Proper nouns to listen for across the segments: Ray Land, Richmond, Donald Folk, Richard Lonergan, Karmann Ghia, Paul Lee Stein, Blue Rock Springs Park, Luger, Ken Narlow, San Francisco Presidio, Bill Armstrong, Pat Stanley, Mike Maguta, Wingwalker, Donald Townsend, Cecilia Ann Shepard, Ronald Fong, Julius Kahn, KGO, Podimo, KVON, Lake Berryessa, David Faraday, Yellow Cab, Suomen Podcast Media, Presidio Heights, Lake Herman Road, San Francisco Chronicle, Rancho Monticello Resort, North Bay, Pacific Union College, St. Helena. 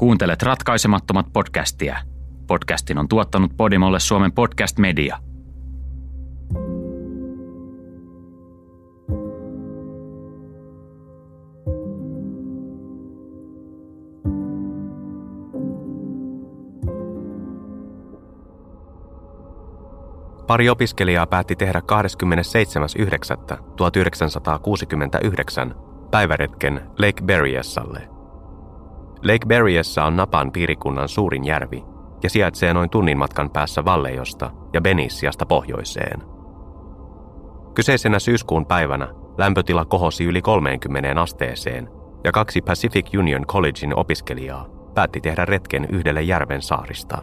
Kuuntelet Ratkaisemattomat podcastia. Podcastin on tuottanut Podimolle Suomen Podcast Media. Pari opiskelijaa päätti tehdä 27.9.1969 päiväretken Lake Berryessalle. Lake Berryessa on Napan piirikunnan suurin järvi ja sijaitsee noin tunnin matkan päässä Vallejosta ja Benissiasta pohjoiseen. Kyseisenä syyskuun päivänä lämpötila kohosi yli 30 asteeseen ja 2 Pacific Union Collegein opiskelijaa päätti tehdä retken yhdelle järven saarista.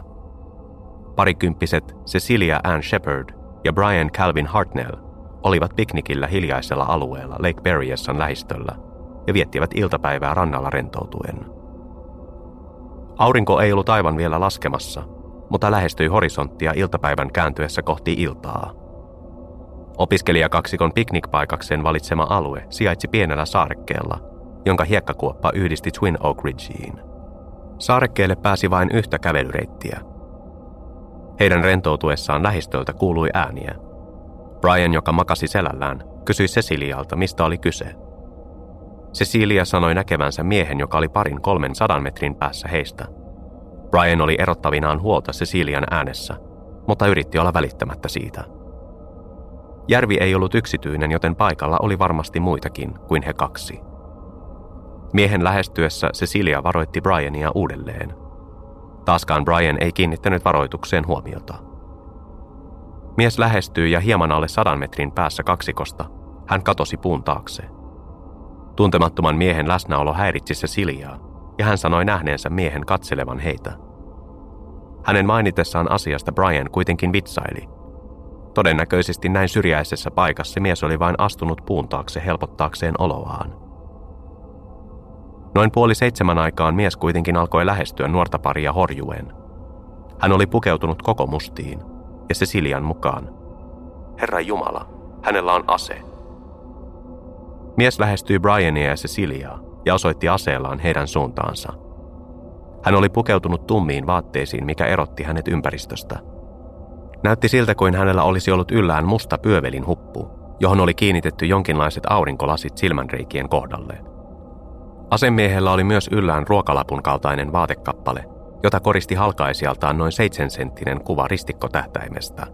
Parikymppiset Cecilia Ann Shepard ja Brian Calvin Hartnell olivat piknikillä hiljaisella alueella Lake Berryessan lähistöllä ja viettivät iltapäivää rannalla rentoutuen. Aurinko ei ollut aivan vielä laskemassa, mutta lähestyi horisonttia iltapäivän kääntyessä kohti iltaa. Opiskelijakaksikon piknikpaikakseen valitsema alue sijaitsi pienellä saarekkeella, jonka hiekkakuoppa yhdisti Twin Oak Ridgeen. Saarekkeelle pääsi vain yhtä kävelyreittiä. Heidän rentoutuessaan lähistöltä kuului ääniä. Brian, joka makasi selällään, kysyi Cecilialta, mistä oli kyse. Cecilia sanoi näkevänsä miehen, joka oli 200-300 metrin päässä heistä. Brian oli erottavinaan huolta Cecilian äänessä, mutta yritti olla välittämättä siitä. Järvi ei ollut yksityinen, joten paikalla oli varmasti muitakin kuin he kaksi. Miehen lähestyessä Cecilia varoitti Briania uudelleen. Taaskaan Brian ei kiinnittänyt varoitukseen huomiota. Mies lähestyi ja hieman alle 100 metrin päässä kaksikosta hän katosi puun taakse. Tuntemattoman miehen läsnäolo häiritsi Ceciliaa ja hän sanoi nähneensä miehen katselevan heitä. Hänen mainitessaan asiasta Brian kuitenkin vitsaili. Todennäköisesti näin syrjäisessä paikassa mies oli vain astunut puun taakse helpottaakseen oloaan. Noin 6:30 aikaan mies kuitenkin alkoi lähestyä nuorta paria horjuen. Hän oli pukeutunut koko mustiin, ja Cecilian mukaan. Herra Jumala, hänellä on ase. Mies lähestyi Briania ja Ceciliaa ja osoitti aseellaan heidän suuntaansa. Hän oli pukeutunut tummiin vaatteisiin, mikä erotti hänet ympäristöstä. Näytti siltä, kuin hänellä olisi ollut yllään musta pyövelin huppu, johon oli kiinnitetty jonkinlaiset aurinkolasit silmänreikien kohdalle. Asemiehellä oli myös yllään ruokalapun kaltainen vaatekappale, jota koristi halkaisijaltaan noin 7-senttinen kuva ristikkotähtäimestä.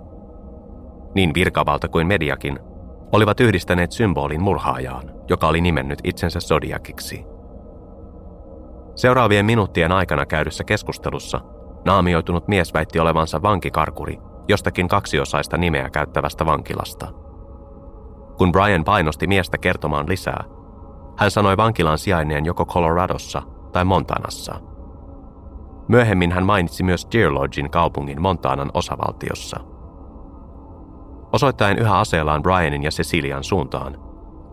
Niin virkavalta kuin mediakin olivat yhdistäneet symbolin murhaajaan, joka oli nimennyt itsensä Zodiaciksi. Seuraavien minuuttien aikana käydyssä keskustelussa naamioitunut mies väitti olevansa vankikarkuri jostakin kaksiosaista nimeä käyttävästä vankilasta. Kun Brian painosti miestä kertomaan lisää, hän sanoi vankilan sijainneen joko Coloradossa tai Montanassa. Myöhemmin hän mainitsi myös Deer Lodgein kaupungin Montanan osavaltiossa. Osoittaen yhä aseellaan Brianin ja Cecilian suuntaan,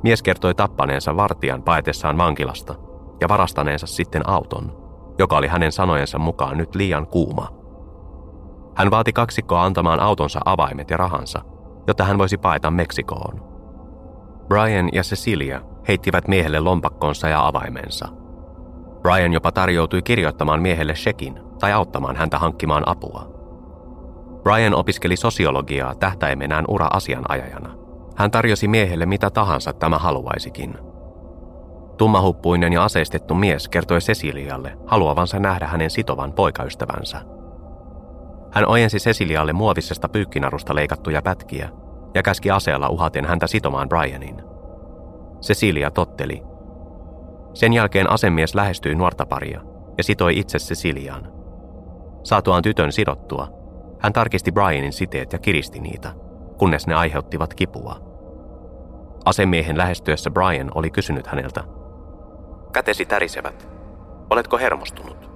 mies kertoi tappaneensa vartijan paetessaan vankilasta ja varastaneensa sitten auton, joka oli hänen sanojensa mukaan nyt liian kuuma. Hän vaati kaksikkoa antamaan autonsa avaimet ja rahansa, jotta hän voisi paeta Meksikoon. Brian ja Cecilia heittivät miehelle lompakkonsa ja avaimensa. Brian jopa tarjoutui kirjoittamaan miehelle shekin tai auttamaan häntä hankkimaan apua. Brian opiskeli sosiologiaa tähtäimenään ura-asianajajana. Hän tarjosi miehelle mitä tahansa tämä haluaisikin. Tummahuppuinen ja aseistettu mies kertoi Cecilialle haluavansa nähdä hänen sitovan poikaystävänsä. Hän ojensi Cecilialle muovisesta pyykkinarusta leikattuja pätkiä ja käski aseella uhaten häntä sitomaan Brianin. Cecilia totteli. Sen jälkeen asemies lähestyi nuorta paria ja sitoi itse Ceciliaan. Saatuaan tytön sidottua, hän tarkisti Brianin siteet ja kiristi niitä, kunnes ne aiheuttivat kipua. Asemiehen lähestyessä Brian oli kysynyt häneltä. Kätesi tärisevät. Oletko hermostunut?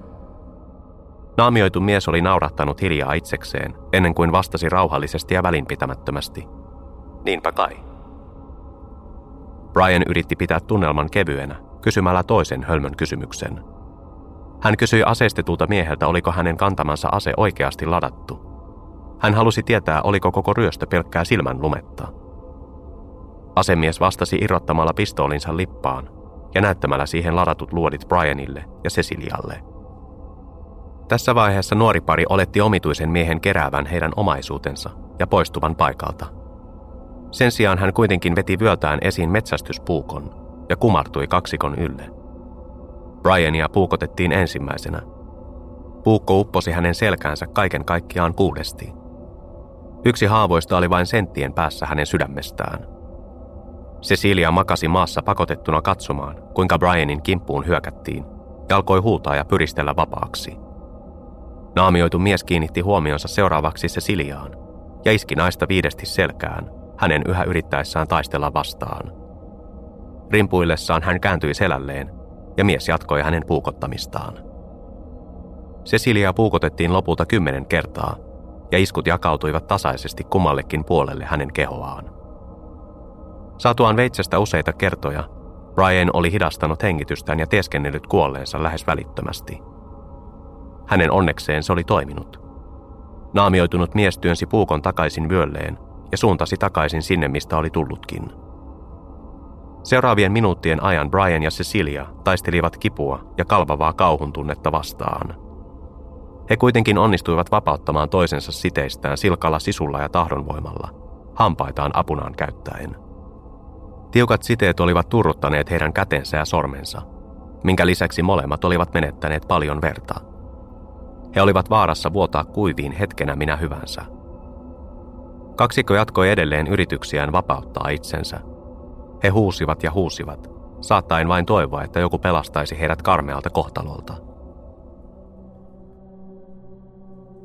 Naamioitu mies oli naurahtanut hiljaa itsekseen, ennen kuin vastasi rauhallisesti ja välinpitämättömästi. Niinpä kai. Brian yritti pitää tunnelman kevyenä kysymällä toisen hölmön kysymyksen. Hän kysyi aseistetulta mieheltä, oliko hänen kantamansa ase oikeasti ladattu. Hän halusi tietää, oliko koko ryöstö pelkkää silmän lumetta. Asemies vastasi irrottamalla pistoolinsa lippaan ja näyttämällä siihen ladatut luodit Brianille ja Cecilialle. Tässä vaiheessa nuori pari oletti omituisen miehen keräävän heidän omaisuutensa ja poistuvan paikalta. Sen sijaan hän kuitenkin veti vyöltään esiin metsästyspuukon ja kumartui kaksikon ylle. Briania puukotettiin ensimmäisenä. Puukko upposi hänen selkäänsä kaiken kaikkiaan 6. Yksi haavoista oli vain senttien päässä hänen sydämestään. Cecilia makasi maassa pakotettuna katsomaan, kuinka Brianin kimppuun hyökättiin, ja alkoi huutaa ja pyristellä vapaaksi. Naamioitu mies kiinnitti huomionsa seuraavaksi Ceciliaan ja iski naista 5 selkään, hänen yhä yrittäessään taistella vastaan. Rimpuillessaan hän kääntyi selälleen, ja mies jatkoi hänen puukottamistaan. Cecilia puukotettiin lopulta 10 kertaa, ja iskut jakautuivat tasaisesti kummallekin puolelle hänen kehoaan. Saatuaan veitsestä useita kertoja, Brian oli hidastanut hengitystään ja teeskennellyt kuolleensa lähes välittömästi. Hänen onnekseen se oli toiminut. Naamioitunut mies työnsi puukon takaisin vyölleen ja suuntasi takaisin sinne, mistä oli tullutkin. Seuraavien minuuttien ajan Brian ja Cecilia taistelivat kipua ja kalvavaa kauhun tunnetta vastaan. He kuitenkin onnistuivat vapauttamaan toisensa siteistään silkalla sisulla ja tahdonvoimalla, hampaitaan apunaan käyttäen. Tiukat siteet olivat turruttaneet heidän kätensä ja sormensa, minkä lisäksi molemmat olivat menettäneet paljon verta. He olivat vaarassa vuotaa kuiviin hetkenä minä hyvänsä. Kaksikko jatkoi edelleen yrityksiään vapauttaa itsensä. He huusivat ja huusivat, saattaen vain toivoa, että joku pelastaisi heidät karmealta kohtalolta.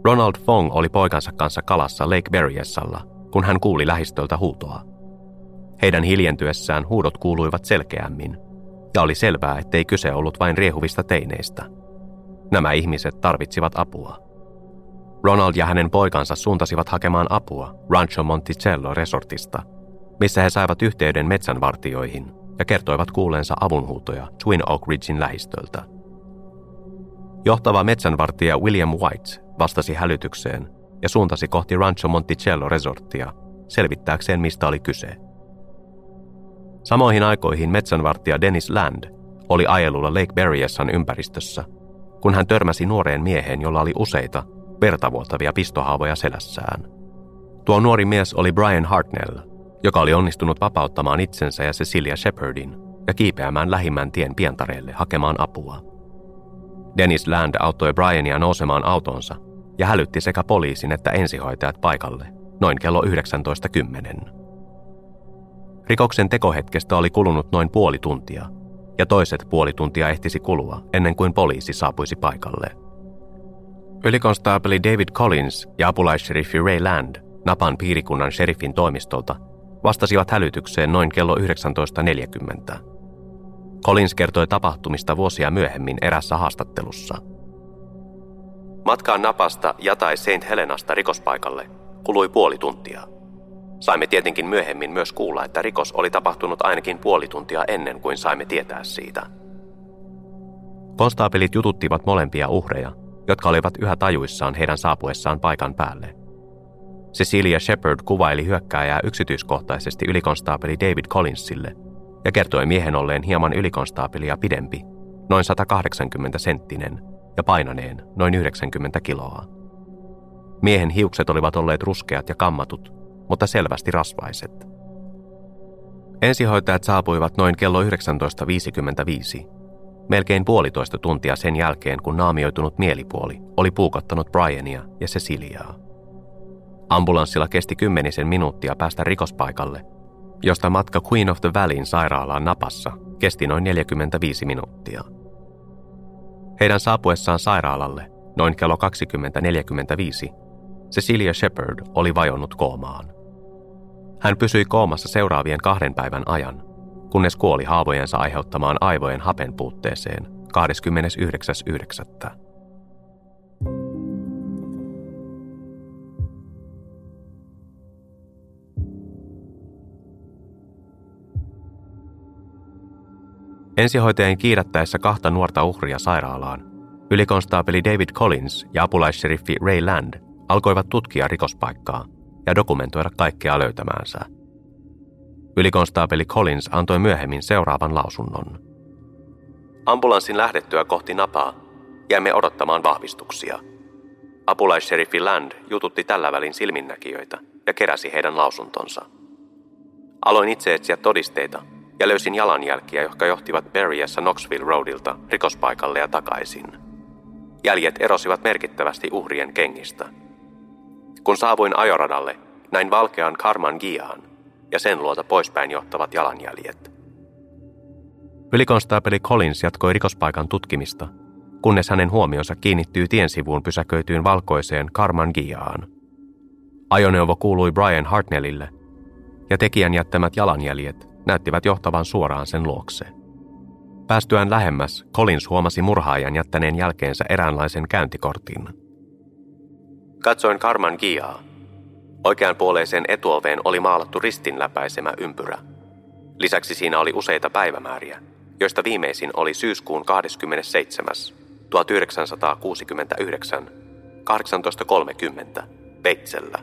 Ronald Fong oli poikansa kanssa kalassa Lake Berryessalla, kun hän kuuli lähistöltä huutoa. Heidän hiljentyessään huudot kuuluivat selkeämmin, ja oli selvää, ettei kyse ollut vain riehuvista teineistä. Nämä ihmiset tarvitsivat apua. Ronald ja hänen poikansa suuntasivat hakemaan apua Rancho Monticello Resortista, missä he saivat yhteyden metsänvartijoihin ja kertoivat kuulleensa avunhuutoja Twin Oak Ridgein lähistöltä. Johtava metsänvartija William White vastasi hälytykseen ja suuntasi kohti Rancho Monticello Resorttia selvittääkseen, mistä oli kyse. Samoihin aikoihin metsänvartija Dennis Land oli ajelulla Lake Berryessan ympäristössä, kun hän törmäsi nuoreen mieheen, jolla oli useita vertavuotavia pistohaavoja selässään. Tuo nuori mies oli Brian Hartnell, joka oli onnistunut vapauttamaan itsensä ja Cecilia Shepardin ja kiipeämään lähimmän tien pientareelle hakemaan apua. Dennis Land auttoi Briania nousemaan autonsa ja hälytti sekä poliisin että ensihoitajat paikalle noin kello 19:10. Rikoksen tekohetkestä oli kulunut noin puoli tuntia, ja toiset puoli tuntia ehtisi kulua ennen kuin poliisi saapuisi paikalle. Ylikonstaapeli David Collins ja apulaisheriffi Ray Land Napan piirikunnan sheriffin toimistolta vastasivat hälytykseen noin kello 19:40. Collins kertoi tapahtumista vuosia myöhemmin erässä haastattelussa. Matkaan Napasta ja tai St. Helenasta rikospaikalle kului puoli tuntia. Saimme tietenkin myöhemmin myös kuulla, että rikos oli tapahtunut ainakin puoli tuntia ennen kuin saimme tietää siitä. Konstaapelit jututtivat molempia uhreja, jotka olivat yhä tajuissaan heidän saapuessaan paikan päälle. Cecilia Shepard kuvaili hyökkääjää yksityiskohtaisesti ylikonstaapeli David Collinsille ja kertoi miehen olleen hieman ylikonstaapelia pidempi, noin 180-senttinen ja painaneen noin 90 kiloa. Miehen hiukset olivat olleet ruskeat ja kammatut, mutta selvästi rasvaiset. Ensihoitajat saapuivat noin kello 19:55, melkein puolitoista tuntia sen jälkeen, kun naamioitunut mielipuoli oli puukottanut Briania ja Ceciliaa. Ambulanssilla kesti 10 minuuttia päästä rikospaikalle, josta matka Queen of the Valleyin sairaalaan Napassa kesti noin 45 minuuttia. Heidän saapuessaan sairaalalle noin kello 20:45 Cecilia Shepard oli vajonnut koomaan. Hän pysyi koomassa seuraavien 2 päivän ajan, kunnes kuoli haavojensa aiheuttamaan aivojen hapenpuutteeseen 29.9. Ensihoitajien kiidättäessä 2 nuorta uhria sairaalaan, ylikonstaapeli David Collins ja apulaisheriffi Ray Land alkoivat tutkia rikospaikkaa ja dokumentoida kaikkea löytämäänsä. Ylikonstaapeli Collins antoi myöhemmin seuraavan lausunnon. Ambulanssin lähdettyä kohti Napaa jäämme odottamaan vahvistuksia. Apulaisseriffi Land jututti tällä välin silminnäkijöitä ja keräsi heidän lausuntonsa. Aloin itse etsiä todisteita ja löysin jalanjälkiä, jotka johtivat Berryessa Knoxville Roadilta rikospaikalle ja takaisin. Jäljet erosivat merkittävästi uhrien kengistä. Kun saavuin ajoradalle, näin valkean Karmann Ghiaan ja sen luota poispäin johtavat jalanjäljet. Ylikonstaapeli Collins jatkoi rikospaikan tutkimista, kunnes hänen huomionsa kiinnittyy tiensivuun pysäköityyn valkoiseen Karmann Ghiaan. Ajoneuvo kuului Brian Hartnellille, ja tekijän jättämät jalanjäljet näyttivät johtavan suoraan sen luokse. Päästyään lähemmäs, Collins huomasi murhaajan jättäneen jälkeensä eräänlaisen käyntikortin. Katsoin Karmann Ghiaa. Oikeanpuoleiseen etuoveen oli maalattu ristinläpäisemä ympyrä. Lisäksi siinä oli useita päivämääriä, joista viimeisin oli syyskuun 27. 1969 18.30 Veitsellä.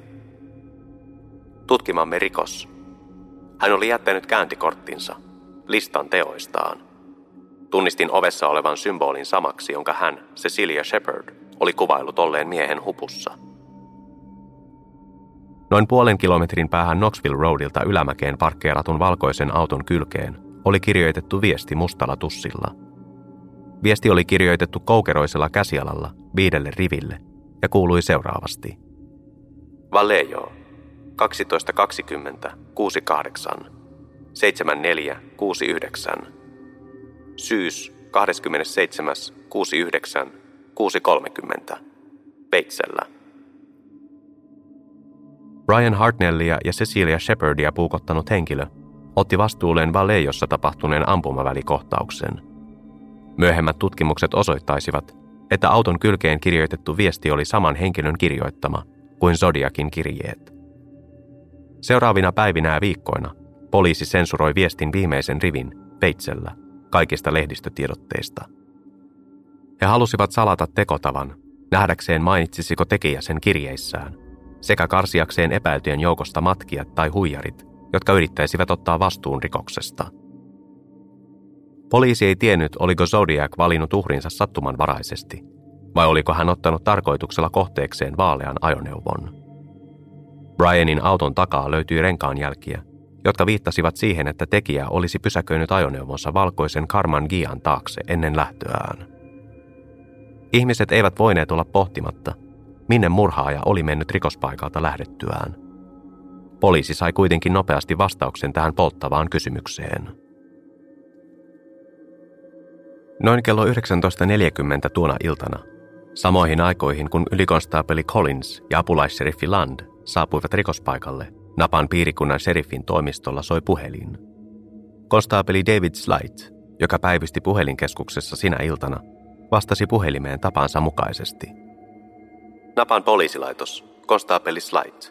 Tutkimamme rikos. Hän oli jättänyt käyntikorttinsa, listan teoistaan. Tunnistin ovessa olevan symbolin samaksi, jonka hän, Cecilia Shepard, oli kuvaillut olleen miehen hupussa. Noin puolen kilometrin päähän Knoxville Roadilta ylämäkeen parkkeeratun valkoisen auton kylkeen oli kirjoitettu viesti mustalla tussilla. Viesti oli kirjoitettu koukeroisella käsialalla 5 riville ja kuului seuraavasti. Vallejo, 12.20, 68, 74.69, syys 27.69, 6.30, Veitsellä. Brian Hartnellia ja Cecilia Shepardia puukottanut henkilö otti vastuulleen Vallejossa tapahtuneen ampumavälikohtauksen. Myöhemmät tutkimukset osoittaisivat, että auton kylkeen kirjoitettu viesti oli saman henkilön kirjoittama kuin Zodiacin kirjeet. Seuraavina päivinä ja viikkoina poliisi sensuroi viestin viimeisen rivin Veitsellä kaikista lehdistötiedotteista. He halusivat salata tekotavan, nähdäkseen mainitsisiko tekijä sen kirjeissään, sekä karsiakseen epäiltyjen joukosta matkijat tai huijarit, jotka yrittäisivät ottaa vastuun rikoksesta. Poliisi ei tiennyt, oliko Zodiac valinnut uhrinsa sattumanvaraisesti, vai oliko hän ottanut tarkoituksella kohteekseen vaalean ajoneuvon. Brianin auton takaa löytyi renkaanjälkiä, jotka viittasivat siihen, että tekijä olisi pysäköinyt ajoneuvonsa valkoisen Karmann Ghiaan taakse ennen lähtöään. Ihmiset eivät voineet olla pohtimatta, minne murhaaja oli mennyt rikospaikalta lähdettyään. Poliisi sai kuitenkin nopeasti vastauksen tähän polttavaan kysymykseen. Noin kello 19.40 tuona iltana, samoihin aikoihin kun ylikonstaapeli Collins ja apulaisseriffi Land saapuivat rikospaikalle, Napan piirikunnan sheriffin toimistolla soi puhelin. Konstaapeli David Slight, joka päivysti puhelinkeskuksessa sinä iltana, vastasi puhelimeen tapansa mukaisesti. Napan poliisilaitos, konstaapeli Slight.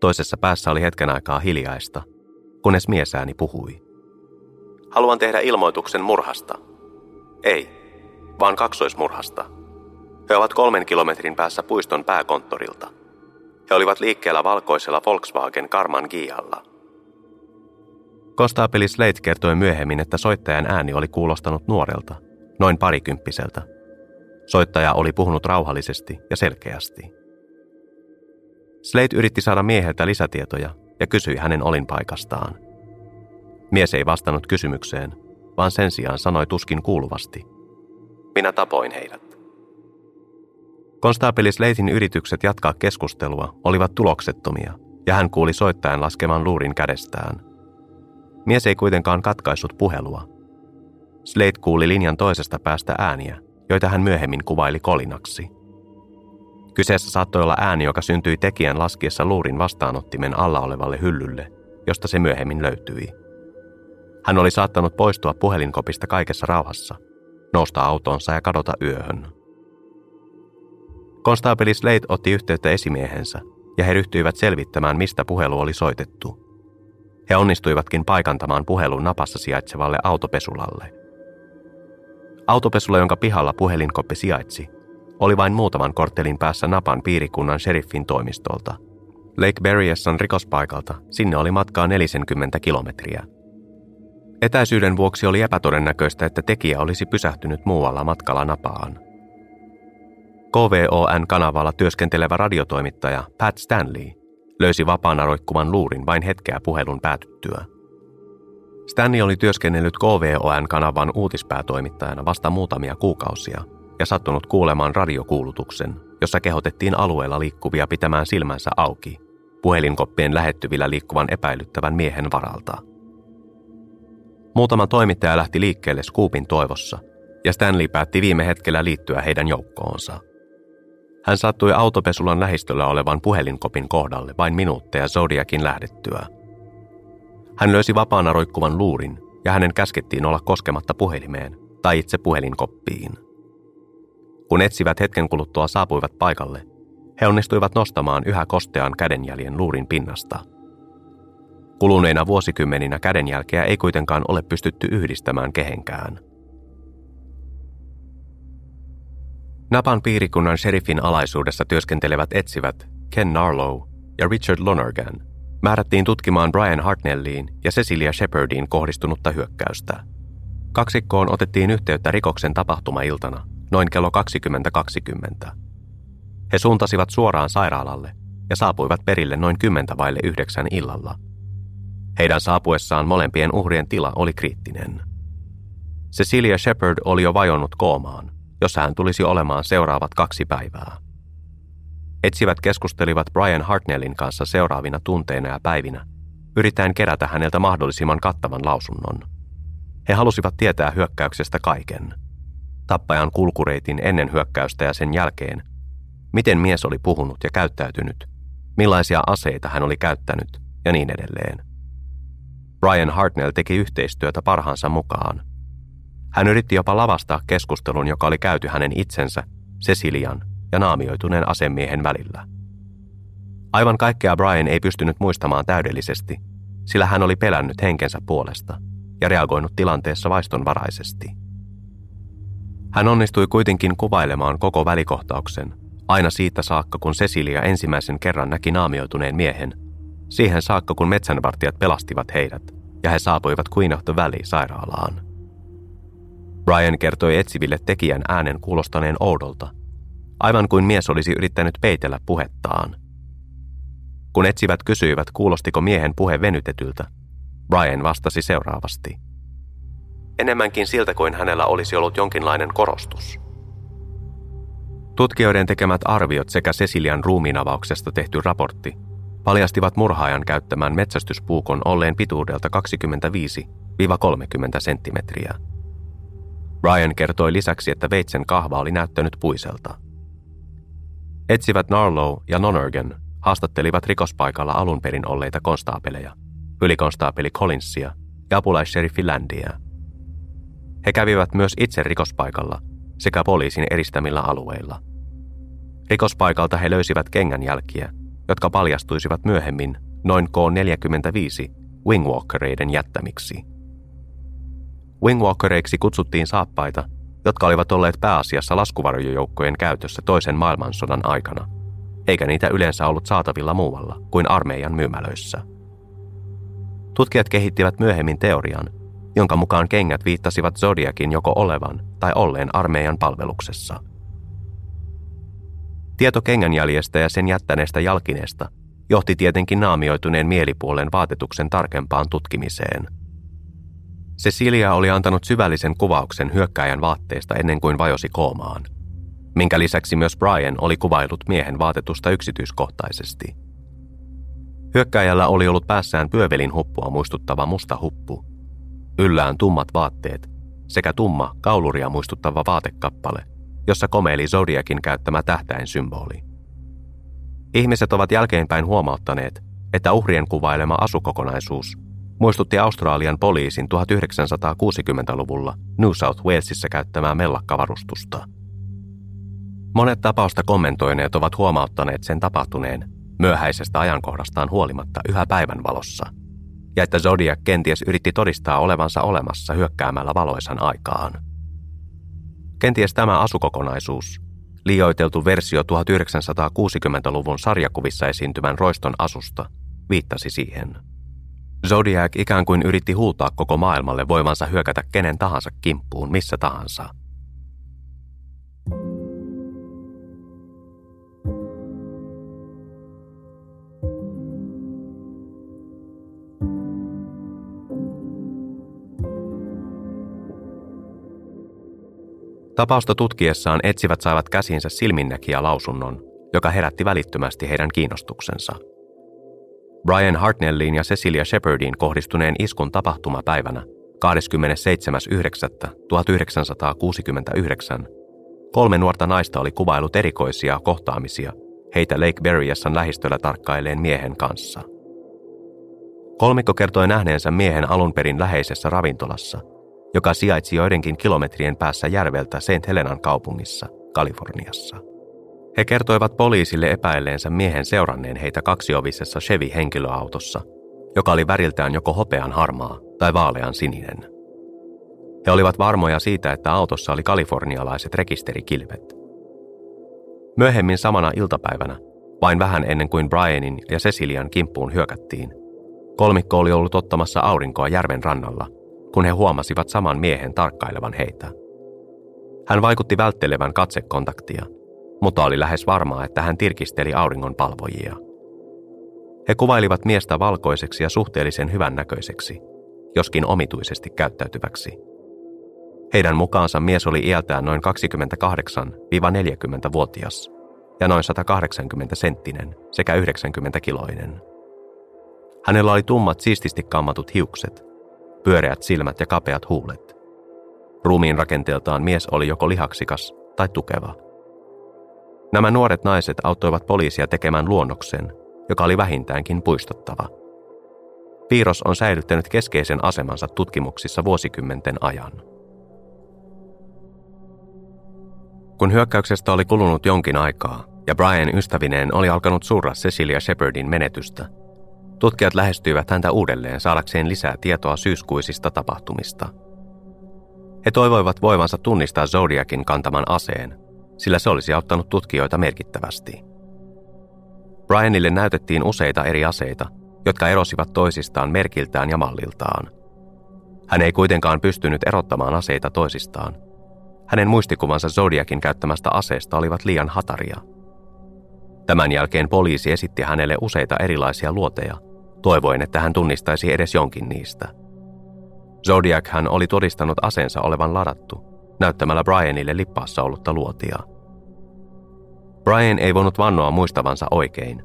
Toisessa päässä oli hetken aikaa hiljaista, kunnes miesääni puhui. Haluan tehdä ilmoituksen murhasta. Ei, vaan kaksoismurhasta. He ovat 3 kilometrin päässä puiston pääkonttorilta. He olivat liikkeellä valkoisella Volkswagen Karmann Ghialla. Konstaapeli Slate kertoi myöhemmin, että soittajan ääni oli kuulostanut nuorelta, noin parikymppiseltä. Soittaja oli puhunut rauhallisesti ja selkeästi. Slate yritti saada mieheltä lisätietoja ja kysyi hänen olinpaikastaan. Mies ei vastannut kysymykseen, vaan sen sijaan sanoi tuskin kuuluvasti. Minä tapoin heidät. Konstaapeli Slaten yritykset jatkaa keskustelua olivat tuloksettomia, ja hän kuuli soittajan laskeman luurin kädestään. Mies ei kuitenkaan katkaissut puhelua. Slate kuuli linjan toisesta päästä ääniä, joita hän myöhemmin kuvaili kolinaksi. Kyseessä saattoi olla ääni, joka syntyi tekijän laskiessa luurin vastaanottimen alla olevalle hyllylle, josta se myöhemmin löytyi. Hän oli saattanut poistua puhelinkopista kaikessa rauhassa, nousta autoonsa ja kadota yöhön. Konstaapeli Slate otti yhteyttä esimiehensä, ja he ryhtyivät selvittämään, mistä puhelu oli soitettu. He onnistuivatkin paikantamaan puhelun Napassa sijaitsevalle autopesulalle. Autopesulla, jonka pihalla puhelinkoppi sijaitsi, oli vain muutaman korttelin päässä Napan piirikunnan sheriffin toimistolta. Lake Berryessan rikospaikalta sinne oli matkaa 40 kilometriä. Etäisyyden vuoksi oli epätodennäköistä, että tekijä olisi pysähtynyt muualla matkalla napaan. KVON-kanavalla työskentelevä radiotoimittaja Pat Stanley löysi vapaana roikkuvan luurin vain hetkeä puhelun päätyttyä. Stanley oli työskennellyt KVON-kanavan uutispäätoimittajana vasta muutamia kuukausia ja sattunut kuulemaan radiokuulutuksen, jossa kehotettiin alueella liikkuvia pitämään silmänsä auki, puhelinkoppien lähettyvillä liikkuvan epäilyttävän miehen varalta. Muutama toimittaja lähti liikkeelle skuupin toivossa, ja Stanley päätti viime hetkellä liittyä heidän joukkoonsa. Hän sattui autopesulan lähistöllä olevan puhelinkopin kohdalle vain minuutteja Zodiacin lähdettyä. Hän löysi vapaana roikkuvan luurin, ja hänen käskettiin olla koskematta puhelimeen tai itse puhelinkoppiin. Kun etsivät hetken kuluttua saapuivat paikalle, he onnistuivat nostamaan yhä kostean kädenjäljen luurin pinnasta. Kuluneina vuosikymmeninä kädenjälkeä ei kuitenkaan ole pystytty yhdistämään kehenkään. Napan piirikunnan sheriffin alaisuudessa työskentelevät etsivät Ken Narlow ja Richard Lonergan määrättiin tutkimaan Brian Hartnelliin ja Cecilia Shepardiin kohdistunutta hyökkäystä. Kaksikkoon otettiin yhteyttä rikoksen tapahtumailtana noin kello 20.20. He suuntasivat suoraan sairaalalle ja saapuivat perille noin 9:10 illalla. Heidän saapuessaan molempien uhrien tila oli kriittinen. Cecilia Shepard oli jo vajonnut koomaan, jossa hän tulisi olemaan seuraavat 2 päivää. Etsivät keskustelivat Brian Hartnellin kanssa seuraavina tunteina ja päivinä, yrittäen kerätä häneltä mahdollisimman kattavan lausunnon. He halusivat tietää hyökkäyksestä kaiken. Tappajan kulkureitin ennen hyökkäystä ja sen jälkeen, miten mies oli puhunut ja käyttäytynyt, millaisia aseita hän oli käyttänyt ja niin edelleen. Brian Hartnell teki yhteistyötä parhaansa mukaan. Hän yritti jopa lavastaa keskustelun, joka oli käyty hänen itsensä, Cecilian ja naamioituneen asemiehen välillä. Aivan kaikkea Brian ei pystynyt muistamaan täydellisesti, sillä hän oli pelännyt henkensä puolesta ja reagoinut tilanteessa vaistonvaraisesti. Hän onnistui kuitenkin kuvailemaan koko välikohtauksen, aina siitä saakka, kun Cecilia ensimmäisen kerran näki naamioituneen miehen, siihen saakka, kun metsänvartijat pelastivat heidät ja he saapuivat Queen of the Valley sairaalaan. Brian kertoi etsiville tekijän äänen kuulostaneen oudolta, aivan kuin mies olisi yrittänyt peitellä puhettaan. Kun etsivät kysyivät, kuulostiko miehen puhe venytetyltä, Brian vastasi seuraavasti. Enemmänkin siltä kuin hänellä olisi ollut jonkinlainen korostus. Tutkijoiden tekemät arviot sekä Cecilian ruumiinavauksesta tehty raportti paljastivat murhaajan käyttämän metsästyspuukon olleen pituudelta 25-30 senttimetriä. Brian kertoi lisäksi, että veitsen kahva oli näyttänyt puiselta. Etsivät Narlow ja Nonergan haastattelivat rikospaikalla alun perin olleita konstaapeleja, ylikonstaapeli Collinsia ja apulaisseriffi Landia. He kävivät myös itse rikospaikalla sekä poliisin eristämillä alueilla. Rikospaikalta he löysivät kengänjälkiä, jotka paljastuisivat myöhemmin noin K45 Wingwalkereiden jättämiksi. Wingwalkereiksi kutsuttiin saappaita, jotka olivat olleet pääasiassa laskuvarjojoukkojen käytössä toisen maailmansodan aikana, eikä niitä yleensä ollut saatavilla muualla kuin armeijan myymälöissä. Tutkijat kehittivät myöhemmin teorian, jonka mukaan kengät viittasivat Zodiacin joko olevan tai olleen armeijan palveluksessa. Tieto kengänjäljestä ja sen jättäneestä jalkineesta johti tietenkin naamioituneen mielipuolen vaatetuksen tarkempaan tutkimiseen. Cecilia oli antanut syvällisen kuvauksen hyökkääjän vaatteista ennen kuin vajosi koomaan, minkä lisäksi myös Brian oli kuvaillut miehen vaatetusta yksityiskohtaisesti. Hyökkääjällä oli ollut päässään pyövelin huppua muistuttava musta huppu, yllään tummat vaatteet sekä tumma kauluria muistuttava vaatekappale, jossa komeili Zodiacin käyttämä tähtäinsymboli. Ihmiset ovat jälkeenpäin huomauttaneet, että uhrien kuvailema asukokonaisuus muistutti Australian poliisin 1960-luvulla New South Walesissa käyttämää mellakkavarustusta. Monet tapausta kommentoineet ovat huomauttaneet sen tapahtuneen myöhäisestä ajankohdastaan huolimatta yhä päivänvalossa, ja että Zodiac kenties yritti todistaa olevansa olemassa hyökkäämällä valoisan aikaan. Kenties tämä asukokonaisuus, liioiteltu versio 1960-luvun sarjakuvissa esiintyvän roiston asusta, viittasi siihen. Zodiac ikään kuin yritti huutaa koko maailmalle voimansa hyökätä kenen tahansa kimppuun missä tahansa. Tapausta tutkiessaan etsivät saivat käsiinsä silminnäkijälausunnon, joka herätti välittömästi heidän kiinnostuksensa. Brian Hartnelliin ja Cecilia Shepardiin kohdistuneen iskun tapahtumapäivänä 27.9.1969 3 nuorta naista oli kuvailut erikoisia kohtaamisia heitä Lake Berryessan lähistöllä tarkkailleen miehen kanssa. Kolmikko kertoi nähneensä miehen alunperin läheisessä ravintolassa, joka sijaitsi joidenkin kilometrien päässä järveltä St. Helenan kaupungissa, Kaliforniassa. He kertoivat poliisille epäilleensä miehen seuranneen heitä kaksiovisessa Chevy-henkilöautossa, joka oli väriltään joko hopean harmaa tai vaalean sininen. He olivat varmoja siitä, että autossa oli kalifornialaiset rekisterikilvet. Myöhemmin samana iltapäivänä, vain vähän ennen kuin Brianin ja Cecilian kimppuun hyökättiin, kolmikko oli ollut ottamassa aurinkoa järven rannalla, kun he huomasivat saman miehen tarkkailevan heitä. Hän vaikutti välttelevän katsekontaktia, mutta oli lähes varmaa, että hän tirkisteli auringonpalvojia. He kuvailivat miestä valkoiseksi ja suhteellisen hyvännäköiseksi, joskin omituisesti käyttäytyväksi. Heidän mukaansa mies oli iältään noin 28–40-vuotias ja noin 180-senttinen sekä 90-kiloinen. Hänellä oli tummat siististi kammatut hiukset, pyöreät silmät ja kapeat huulet. Ruumiin rakenteeltaan mies oli joko lihaksikas tai tukeva. Nämä nuoret naiset auttoivat poliisia tekemään luonnoksen, joka oli vähintäänkin puistottava. Piirros on säilyttänyt keskeisen asemansa tutkimuksissa vuosikymmenten ajan. Kun hyökkäyksestä oli kulunut jonkin aikaa ja Brian ystävineen oli alkanut surra Cecilia Shepardin menetystä, tutkijat lähestyivät häntä uudelleen saadakseen lisää tietoa syyskuisista tapahtumista. He toivoivat voivansa tunnistaa Zodiacin kantaman aseen, sillä se olisi auttanut tutkijoita merkittävästi. Brianille näytettiin useita eri aseita, jotka erosivat toisistaan merkiltään ja malliltaan. Hän ei kuitenkaan pystynyt erottamaan aseita toisistaan. Hänen muistikuvansa Zodiacin käyttämästä aseesta olivat liian hataria. Tämän jälkeen poliisi esitti hänelle useita erilaisia luoteja, toivoen, että hän tunnistaisi edes jonkin niistä. Zodiac hän oli todistanut aseensa olevan ladattu, näyttämällä Brianille lippaassa ollutta luotia. Brian ei voinut vannoa muistavansa oikein,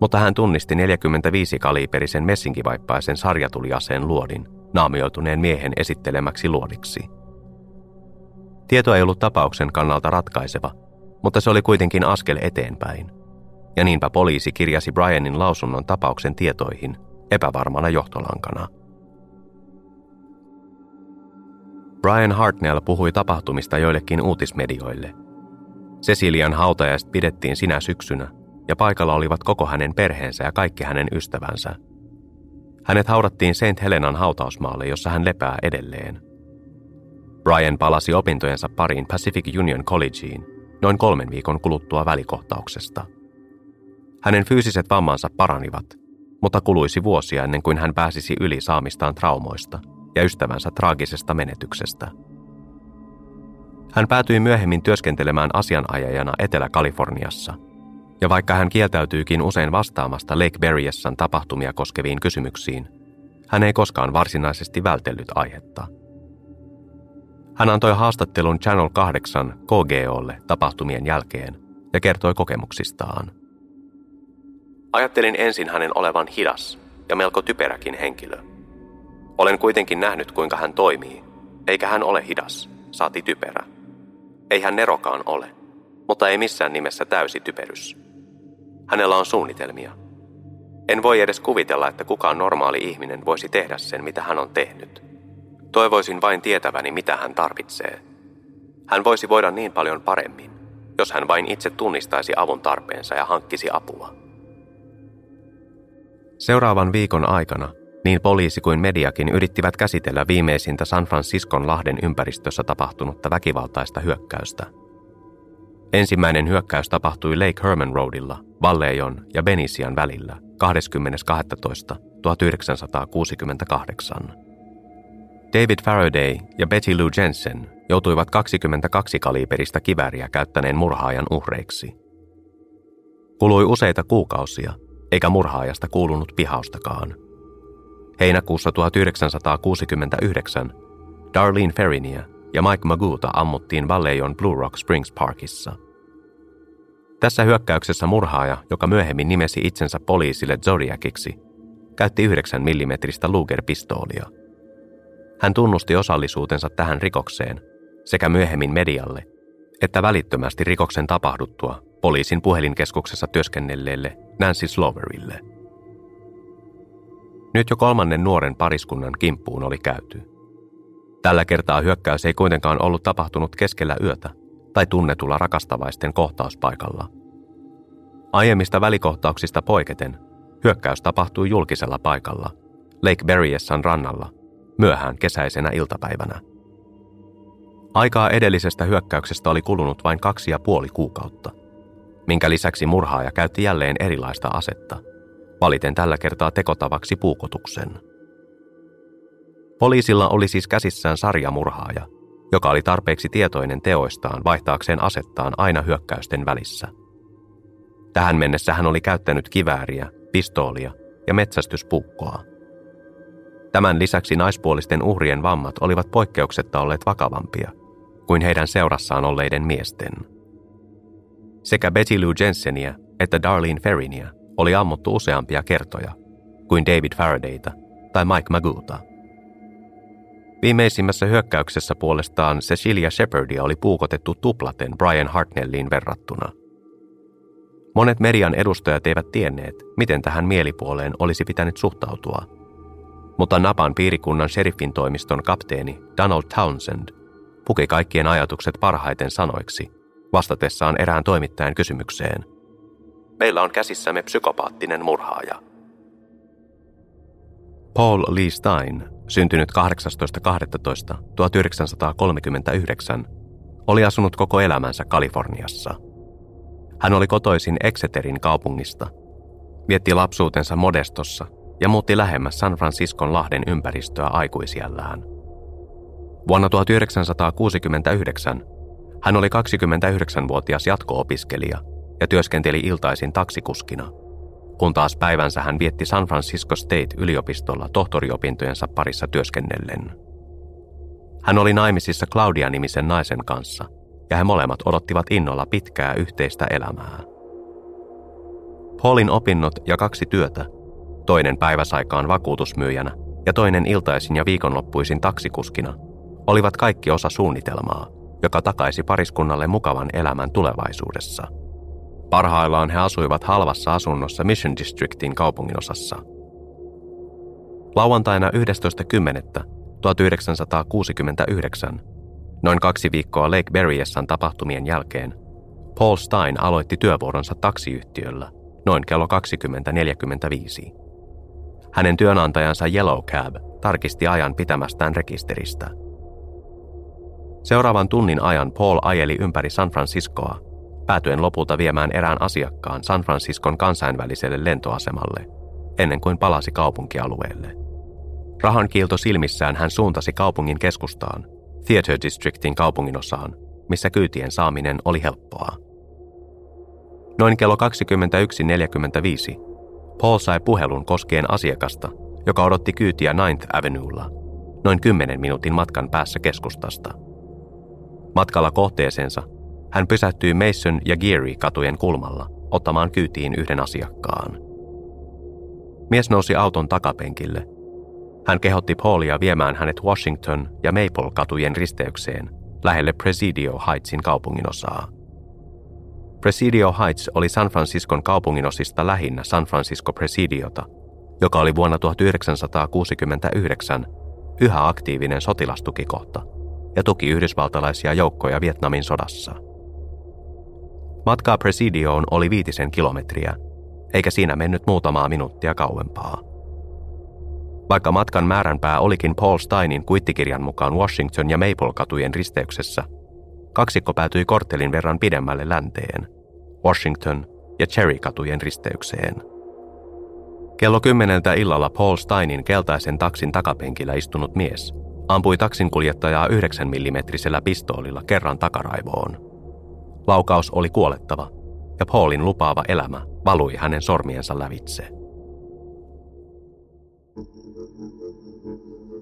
mutta hän tunnisti 45-kaliiperisen messinkivaippaisen sarjatuliaseen luodin, naamioituneen miehen esittelemäksi luodiksi. Tieto ei ollut tapauksen kannalta ratkaiseva, mutta se oli kuitenkin askel eteenpäin. Ja niinpä poliisi kirjasi Brianin lausunnon tapauksen tietoihin epävarmana johtolankana. Brian Hartnell puhui tapahtumista joillekin uutismedioille. Cecilian hautajaiset pidettiin sinä syksynä, ja paikalla olivat koko hänen perheensä ja kaikki hänen ystävänsä. Hänet haudattiin St. Helenan hautausmaalle, jossa hän lepää edelleen. Brian palasi opintojensa pariin Pacific Union Collegeen noin 3 viikon kuluttua välikohtauksesta. Hänen fyysiset vammansa paranivat, mutta kuluisi vuosia ennen kuin hän pääsisi yli saamistaan traumoista ja ystävänsä traagisesta menetyksestä. Hän päätyi myöhemmin työskentelemään asianajajana Etelä-Kaliforniassa, ja vaikka hän kieltäytyykin usein vastaamasta Lake Berryessan tapahtumia koskeviin kysymyksiin, hän ei koskaan varsinaisesti vältellyt aihetta. Hän antoi haastattelun Channel 8 KGO:lle tapahtumien jälkeen ja kertoi kokemuksistaan. Ajattelin ensin hänen olevan hidas ja melko typeräkin henkilö. Olen kuitenkin nähnyt, kuinka hän toimii, eikä hän ole hidas, saati typerä. Ei hän nerokaan ole, mutta ei missään nimessä täysi typerys. Hänellä on suunnitelmia. En voi edes kuvitella, että kukaan normaali ihminen voisi tehdä sen, mitä hän on tehnyt. Toivoisin vain tietäväni, mitä hän tarvitsee. Hän voisi voida niin paljon paremmin, jos hän vain itse tunnistaisi avun tarpeensa ja hankkisi apua. Seuraavan viikon aikana niin poliisi kuin mediakin yrittivät käsitellä viimeisintä San Franciscon lahden ympäristössä tapahtunutta väkivaltaista hyökkäystä. Ensimmäinen hyökkäys tapahtui Lake Herman Roadilla, Vallejon ja Benician välillä 20.12. 1968. David Faraday ja Betty Lou Jensen joutuivat 22-kaliiperistä kivääriä käyttäneen murhaajan uhreiksi. Kului useita kuukausia, eikä murhaajasta kuulunut pihaustakaan. Heinäkuussa 1969 Darlene Ferrinia ja Mike Maguta ammuttiin Vallejon Blue Rock Springs Parkissa. Tässä hyökkäyksessä murhaaja, joka myöhemmin nimesi itsensä poliisille Zodiaciksi, käytti 9 millimetristä Luger-pistoolia. Hän tunnusti osallisuutensa tähän rikokseen sekä myöhemmin medialle, että välittömästi rikoksen tapahduttua poliisin puhelinkeskuksessa työskennelleelle Nancy Sloverille. Nyt jo 3. nuoren pariskunnan kimppuun oli käyty. Tällä kertaa hyökkäys ei kuitenkaan ollut tapahtunut keskellä yötä tai tunnetulla rakastavaisten kohtauspaikalla. Aiemmista välikohtauksista poiketen hyökkäys tapahtui julkisella paikalla, Lake Berryessan rannalla, myöhään kesäisenä iltapäivänä. Aikaa edellisestä hyökkäyksestä oli kulunut vain 2,5 kuukautta, minkä lisäksi murhaaja käytti jälleen erilaista asetta, valiten tällä kertaa tekotavaksi puukotuksen. Poliisilla oli siis käsissään sarjamurhaaja, joka oli tarpeeksi tietoinen teoistaan vaihtaakseen asettaan aina hyökkäysten välissä. Tähän mennessä hän oli käyttänyt kivääriä, pistoolia ja metsästyspuukkoa. Tämän lisäksi naispuolisten uhrien vammat olivat poikkeuksetta olleet vakavampia kuin heidän seurassaan olleiden miesten. Sekä Betty Lou Jenseniä että Darlene Ferrinia oli ammuttu useampia kertoja kuin David Faradayta tai Mike Maguta. Viimeisimmässä hyökkäyksessä puolestaan Cecilia Shepardia oli puukotettu tuplaten Brian Hartnelliin verrattuna. Monet median edustajat eivät tienneet, miten tähän mielipuoleen olisi pitänyt suhtautua, mutta Napan piirikunnan sheriffin toimiston kapteeni Donald Townsend puki kaikkien ajatukset parhaiten sanoiksi vastatessaan erään toimittajan kysymykseen. Meillä on käsissämme psykopaattinen murhaaja. Paul Lee Stein, syntynyt 18.12.1939, oli asunut koko elämänsä Kaliforniassa. Hän oli kotoisin Exeterin kaupungista, vietti lapsuutensa Modestossa ja muutti lähemmäs San Franciscon lahden ympäristöä aikuisiällään. Vuonna 1969 hän oli 29-vuotias jatko-opiskelija ja työskenteli iltaisin taksikuskina, kun taas päivänsä hän vietti San Francisco State-yliopistolla tohtoriopintojensa parissa työskennellen. Hän oli naimisissa Claudia-nimisen naisen kanssa, ja he molemmat odottivat innolla pitkää yhteistä elämää. Paulin opinnot ja 2 työtä, toinen päiväsaikaan vakuutusmyyjänä ja toinen iltaisin ja viikonloppuisin taksikuskina, olivat kaikki osa suunnitelmaa, joka takaisi pariskunnalle mukavan elämän tulevaisuudessa. Parhaillaan he asuivat halvassa asunnossa Mission Districtin kaupunginosassa. Lauantaina 11.10.1969, noin 2 viikkoa Lake Berryessan tapahtumien jälkeen, Paul Stein aloitti työvuoronsa taksiyhtiöllä noin kello 20.45. Hänen työnantajansa Yellow Cab tarkisti ajan pitämästään rekisteristä. Seuraavan tunnin ajan Paul ajeli ympäri San Franciscoa, päätyen lopulta viemään erään asiakkaan San Franciscon kansainväliselle lentoasemalle, ennen kuin palasi kaupunkialueelle. Rahankiilto silmissään hän suuntasi kaupungin keskustaan, Theater Districtin kaupunginosaan, missä kyytien saaminen oli helppoa. Noin kello 21.45 Paul sai puhelun koskien asiakasta, joka odotti kyytiä 9th Avenuella, noin 10 minuutin matkan päässä keskustasta. Matkalla kohteeseensa hän pysähtyi Mason ja Geary-katujen kulmalla ottamaan kyytiin yhden asiakkaan. Mies nousi auton takapenkille. Hän kehotti Paulia viemään hänet Washington ja Maple-katujen risteykseen lähelle Presidio Heightsin kaupunginosaa. Presidio Heights oli San Franciscon kaupunginosista lähinnä San Francisco Presidiota, joka oli vuonna 1969 yhä aktiivinen sotilastukikohta ja tuki yhdysvaltalaisia joukkoja Vietnamin sodassa. Matkaa Presidioon oli 5 kilometriä, eikä siinä mennyt muutamaa minuuttia kauempaa. Vaikka matkan määränpää olikin Paul Steinin kuittikirjan mukaan Washington ja Maple-katujen risteyksessä, kaksikko päätyi korttelin verran pidemmälle länteen, Washington ja Cherry-katujen risteykseen. Kello 10 illalla Paul Steinin keltaisen taksin takapenkillä istunut mies ampui taksinkuljettajaa 9 mm pistoolilla kerran takaraivoon. Laukaus oli kuolettava ja Paulin lupaava elämä valui hänen sormiensa lävitse.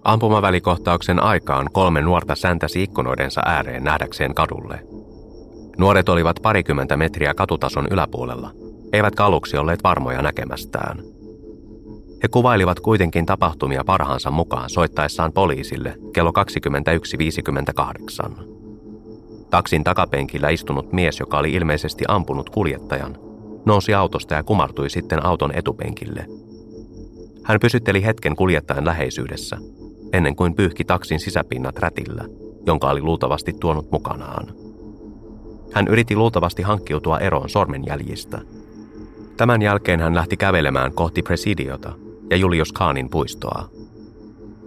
Ampumavälikohtauksen aikaan 3 nuorta säntäsi ikkunoidensa ääreen nähdäkseen kadulle. Nuoret olivat parikymmentä metriä katutason yläpuolella, eivätkä aluksi olleet varmoja näkemästään. He kuvailivat kuitenkin tapahtumia parhaansa mukaan soittaessaan poliisille kello 21.58. Taksin takapenkillä istunut mies, joka oli ilmeisesti ampunut kuljettajan, nousi autosta ja kumartui sitten auton etupenkille. Hän pysytteli hetken kuljettajan läheisyydessä, ennen kuin pyyhki taksin sisäpinnat rätillä, jonka oli luultavasti tuonut mukanaan. Hän yritti luultavasti hankkiutua eroon sormenjäljistä. Tämän jälkeen hän lähti kävelemään kohti Presidiota ja Julius Kahnin puistoa.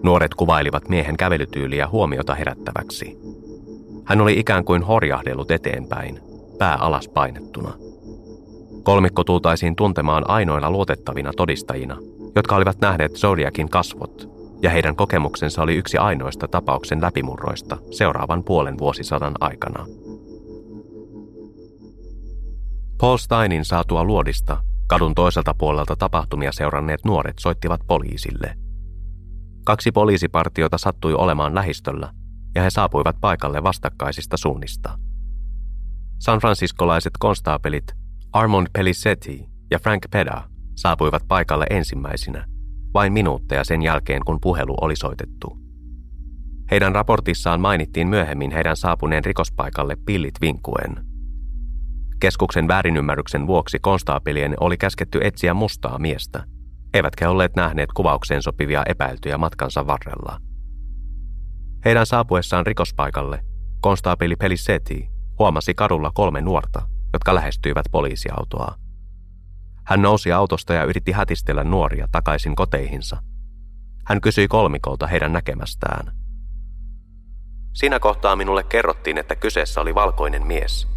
Nuoret kuvailivat miehen kävelytyyliä huomiota herättäväksi. Hän oli ikään kuin horjahdellut eteenpäin, pää alas painettuna. Kolmikko tultaisiin tuntemaan ainoina luotettavina todistajina, jotka olivat nähneet Zodiacin kasvot, ja heidän kokemuksensa oli yksi ainoista tapauksen läpimurroista seuraavan puolen vuosisadan aikana. Paul Steinin saatua luodista kadun toiselta puolelta tapahtumia seuranneet nuoret soittivat poliisille. 2 poliisipartiota sattui olemaan lähistöllä ja he saapuivat paikalle vastakkaisista suunnista. Sanfransiskolaiset konstaapelit Armand Pellicetti ja Frank Peda saapuivat paikalle ensimmäisinä, vain minuutteja sen jälkeen kun puhelu oli soitettu. Heidän raportissaan mainittiin myöhemmin heidän saapuneen rikospaikalle pillit vinkuen. Keskuksen väärinymmärryksen vuoksi konstaapelien oli käsketty etsiä mustaa miestä, eivätkä olleet nähneet kuvaukseen sopivia epäiltyjä matkansa varrella. Heidän saapuessaan rikospaikalle konstaapeli Pellicetti huomasi kadulla 3 nuorta, jotka lähestyivät poliisiautoa. Hän nousi autosta ja yritti hätistellä nuoria takaisin koteihinsa. Hän kysyi kolmikolta heidän näkemästään. Siinä kohtaa minulle kerrottiin, että kyseessä oli valkoinen mies.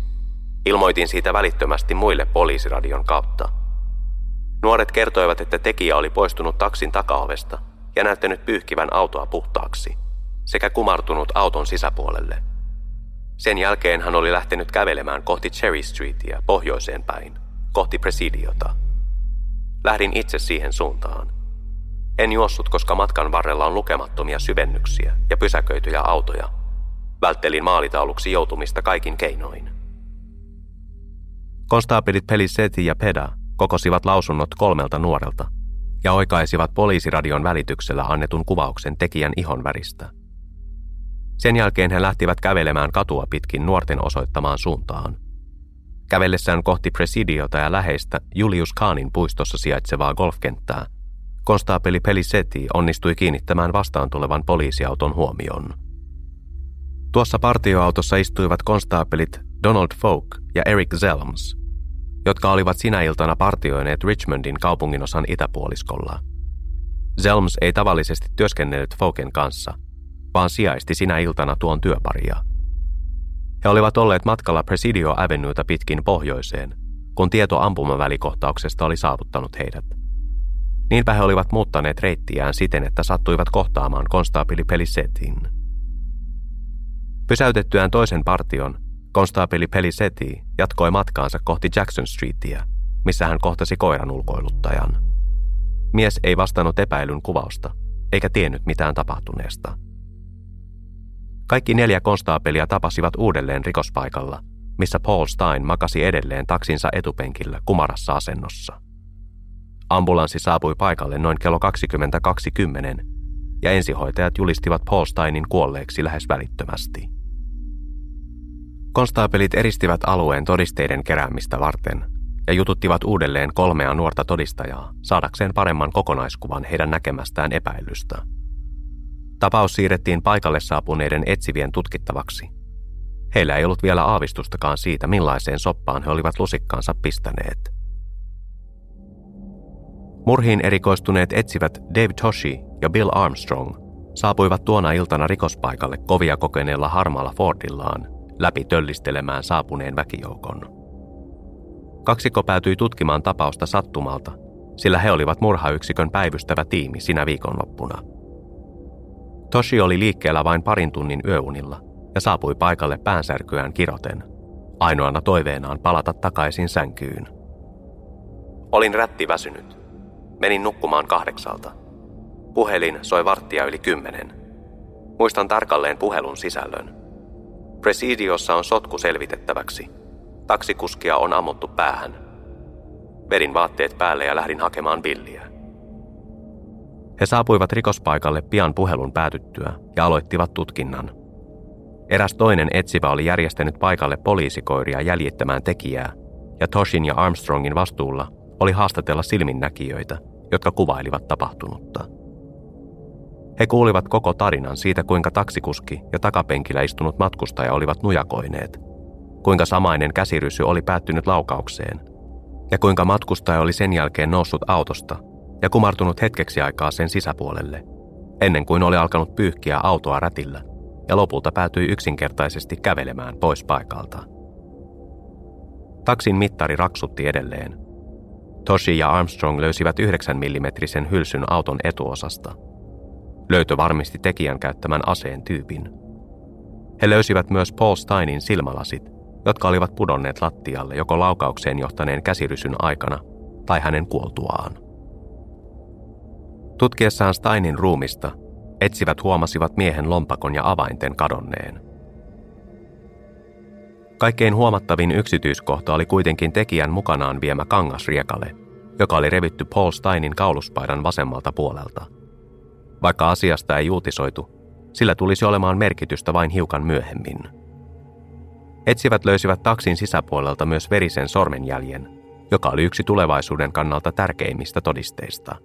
Ilmoitin siitä välittömästi muille poliisiradion kautta. Nuoret kertoivat, että tekijä oli poistunut taksin takaovesta ja näyttänyt pyyhkivän autoa puhtaaksi sekä kumartunut auton sisäpuolelle. Sen jälkeen hän oli lähtenyt kävelemään kohti Cherry Streetia pohjoiseen päin, kohti Presidiota. Lähdin itse siihen suuntaan. En juossut, koska matkan varrella on lukemattomia syvennyksiä ja pysäköityjä autoja. Välttelin maalitauluksi joutumista kaikin keinoin. Konstaapelit Pellicetti ja Peda kokosivat lausunnot 3 nuorelta ja oikaisivat poliisiradion välityksellä annetun kuvauksen tekijän ihonväristä. Sen jälkeen he lähtivät kävelemään katua pitkin nuorten osoittamaan suuntaan. Kävellessään kohti Presidiota ja läheistä Julius Kahnin puistossa sijaitsevaa golfkenttää, konstaapeli Pellicetti onnistui kiinnittämään vastaan tulevan poliisiauton huomioon. Tuossa partioautossa istuivat konstaapelit Donald Folk ja Eric Zelms, jotka olivat sinä iltana partioineet Richmondin kaupunginosan itäpuoliskolla. Zelms ei tavallisesti työskennellyt Folken kanssa, vaan sijaisti sinä iltana tuon työparia. He olivat olleet matkalla Presidio Avenueta pitkin pohjoiseen, kun tieto ampumavälikohtauksesta oli saavuttanut heidät. Niinpä he olivat muuttaneet reittiään siten, että sattuivat kohtaamaan konstaapeli Pellicettin. Pysäytettyään toisen partion, konstaapeli Pellicetti jatkoi matkaansa kohti Jackson Streetiä, missä hän kohtasi koiran ulkoiluttajan. Mies ei vastannut epäilyn kuvausta, eikä tiennyt mitään tapahtuneesta. Kaikki 4 konstaapelia tapasivat uudelleen rikospaikalla, missä Paul Stein makasi edelleen taksinsa etupenkillä kumarassa asennossa. Ambulanssi saapui paikalle noin kello 22.10 ja ensihoitajat julistivat Paul Steinin kuolleeksi lähes välittömästi. Konstaapelit eristivät alueen todisteiden keräämistä varten ja jututtivat uudelleen 3 nuorta todistajaa saadakseen paremman kokonaiskuvan heidän näkemästään epäilystä. Tapaus siirrettiin paikalle saapuneiden etsivien tutkittavaksi. Heillä ei ollut vielä aavistustakaan siitä, millaiseen soppaan he olivat lusikkaansa pistäneet. Murhiin erikoistuneet etsivät Dave Toschi ja Bill Armstrong saapuivat tuona iltana rikospaikalle kovia kokeneella harmaalla Fordillaan läpi töllistelemään saapuneen väkijoukon. Kaksikko päätyi tutkimaan tapausta sattumalta sillä he olivat murhayksikön päivystävä tiimi sinä viikonloppuna. Toschi oli liikkeellä vain parin tunnin yöunilla ja saapui paikalle päänsärkyään kiroten, ainoana toiveenaan palata takaisin sänkyyn. Olin rättiväsynyt. Menin nukkumaan 8:00. Puhelin soi 10:15. Muistan tarkalleen puhelun sisällön. Presidiossa on sotku selvitettäväksi. Taksikuskia on ammuttu päähän. Vedin vaatteet päälle ja lähdin hakemaan Billiä. He saapuivat rikospaikalle pian puhelun päätyttyä ja aloittivat tutkinnan. Eräs toinen etsivä oli järjestänyt paikalle poliisikoiria jäljittämään tekijää, ja Toshin ja Armstrongin vastuulla oli haastatella silminnäkijöitä, jotka kuvailivat tapahtunutta. He kuulivat koko tarinan siitä, kuinka taksikuski ja takapenkillä istunut matkustaja olivat nujakoineet, kuinka samainen käsirysy oli päättynyt laukaukseen, ja kuinka matkustaja oli sen jälkeen noussut autosta ja kumartunut hetkeksi aikaa sen sisäpuolelle, ennen kuin oli alkanut pyyhkiä autoa rätillä ja lopulta päätyi yksinkertaisesti kävelemään pois paikalta. Taksin mittari raksutti edelleen. Toschi ja Armstrong löysivät 9 mm hylsyn auton etuosasta. Löytö varmisti tekijän käyttämän aseen tyypin. He löysivät myös Paul Steinin silmälasit, jotka olivat pudonneet lattialle joko laukaukseen johtaneen käsirysyn aikana tai hänen kuoltuaan. Tutkiessaan Steinin ruumista etsivät huomasivat miehen lompakon ja avainten kadonneen. Kaikkein huomattavin yksityiskohta oli kuitenkin tekijän mukanaan viemä kangasriekale, joka oli revitty Paul Steinin kauluspaidan vasemmalta puolelta. Vaikka asiasta ei uutisoitu, sillä tulisi olemaan merkitystä vain hiukan myöhemmin. Etsivät löysivät taksin sisäpuolelta myös verisen sormenjäljen, joka oli yksi tulevaisuuden kannalta tärkeimmistä todisteista.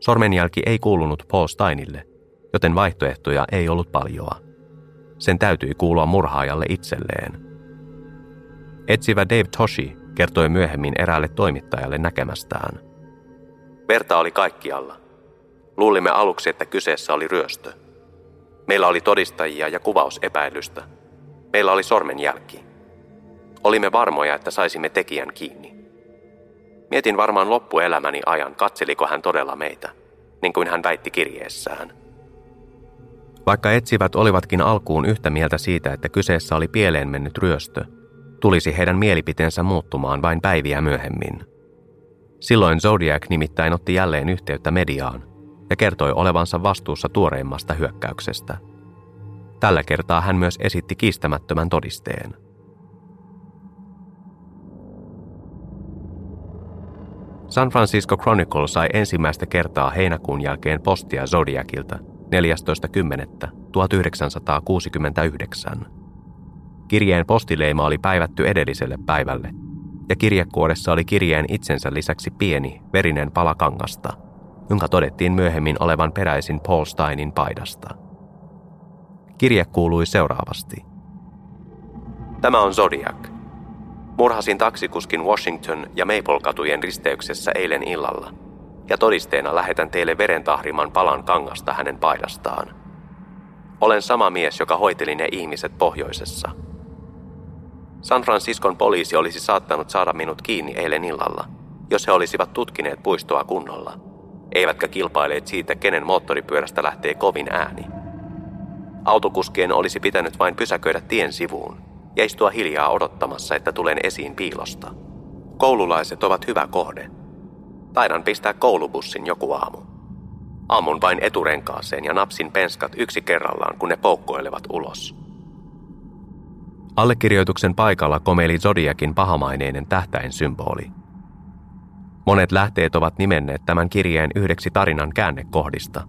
Sormenjälki ei kuulunut Paul Steinille, joten vaihtoehtoja ei ollut paljoa. Sen täytyi kuulua murhaajalle itselleen. Etsivä Dave Toschi kertoi myöhemmin eräälle toimittajalle näkemästään. Verta oli kaikkialla. Luulimme aluksi, että kyseessä oli ryöstö. Meillä oli todistajia ja kuvausepäilystä. Meillä oli sormenjälki. Olimme varmoja, että saisimme tekijän kiinni. Mietin varmaan loppuelämäni ajan, katseliko hän todella meitä, niin kuin hän väitti kirjeessään. Vaikka etsivät olivatkin alkuun yhtä mieltä siitä, että kyseessä oli pieleen mennyt ryöstö, tulisi heidän mielipiteensä muuttumaan vain päiviä myöhemmin. Silloin Zodiac nimittäin otti jälleen yhteyttä mediaan ja kertoi olevansa vastuussa tuoreimmasta hyökkäyksestä. Tällä kertaa hän myös esitti kiistämättömän todisteen. San Francisco Chronicle sai ensimmäistä kertaa heinäkuun jälkeen postia Zodiacilta 14.10.1969. Kirjeen postileima oli päivätty edelliselle päivälle, ja kirjekuoressa oli kirjeen itsensä lisäksi pieni, verinen pala kangasta, jonka todettiin myöhemmin olevan peräisin Paul Steinin paidasta. Kirje kuului seuraavasti. Tämä on Zodiac. Murhasin taksikuskin Washington ja Maple-katujen risteyksessä eilen illalla, ja todisteena lähetän teille verentahriman palan kangasta hänen paidastaan. Olen sama mies, joka hoiteli ne ihmiset pohjoisessa. San Franciscon poliisi olisi saattanut saada minut kiinni eilen illalla, jos he olisivat tutkineet puistoa kunnolla, eivätkä kilpailleet siitä, kenen moottoripyörästä lähtee kovin ääni. Autokuskien olisi pitänyt vain pysäköidä tien sivuun ja istua hiljaa odottamassa, että tulen esiin piilosta. Koululaiset ovat hyvä kohde. Taidan pistää koulubussin joku aamu. Ammun vain eturenkaaseen ja napsin penskat yksi kerrallaan, kun ne poukkoilevat ulos. Allekirjoituksen paikalla komeili Zodiacin pahamaineinen tähtäinsymboli. Monet lähteet ovat nimenneet tämän kirjeen yhdeksi tarinan käännekohdista,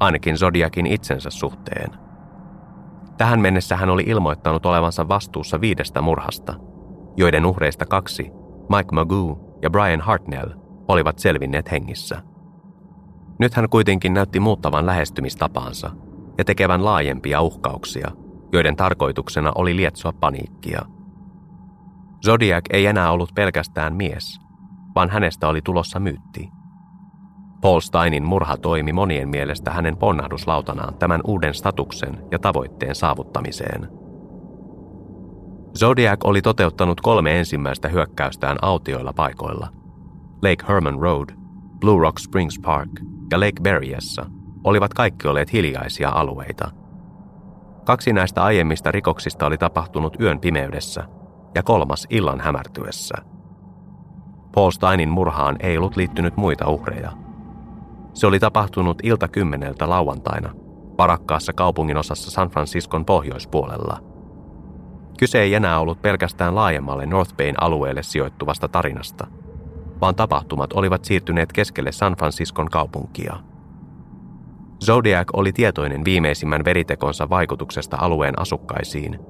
ainakin Zodiacin itsensä suhteen. Tähän mennessä hän oli ilmoittanut olevansa vastuussa 5 murhasta, joiden uhreista 2, Mike Magoo ja Brian Hartnell, olivat selvinneet hengissä. Nyt hän kuitenkin näytti muuttavan lähestymistapaansa ja tekevän laajempia uhkauksia, joiden tarkoituksena oli lietsoa paniikkia. Zodiac ei enää ollut pelkästään mies, vaan hänestä oli tulossa myytti. Paul Steinin murha toimi monien mielestä hänen ponnahduslautanaan tämän uuden statuksen ja tavoitteen saavuttamiseen. Zodiac oli toteuttanut 3 ensimmäistä hyökkäystään autioilla paikoilla, Lake Herman Road, Blue Rock Springs Park ja Lake Berryessa olivat kaikki olleet hiljaisia alueita. 2 näistä aiemmista rikoksista oli tapahtunut yön pimeydessä ja 3. illan hämärtyessä. Paul Steinin murhaan ei ollut liittynyt muita uhreja. Se oli tapahtunut ilta 10 lauantaina varakkaassa kaupunginosassa San Franciscon pohjoispuolella. Kyse ei enää ollut pelkästään laajemmalle North Bayn alueelle sijoittuvasta tarinasta, vaan tapahtumat olivat siirtyneet keskelle San Franciscon kaupunkia. Zodiac oli tietoinen viimeisimmän veritekonsa vaikutuksesta alueen asukkaisiin,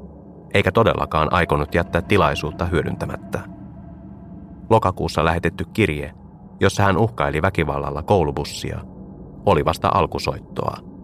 eikä todellakaan aikonut jättää tilaisuutta hyödyntämättä. Lokakuussa lähetetty kirje, jossa hän uhkaili väkivallalla koulubussia, oli vasta alkusoittoa.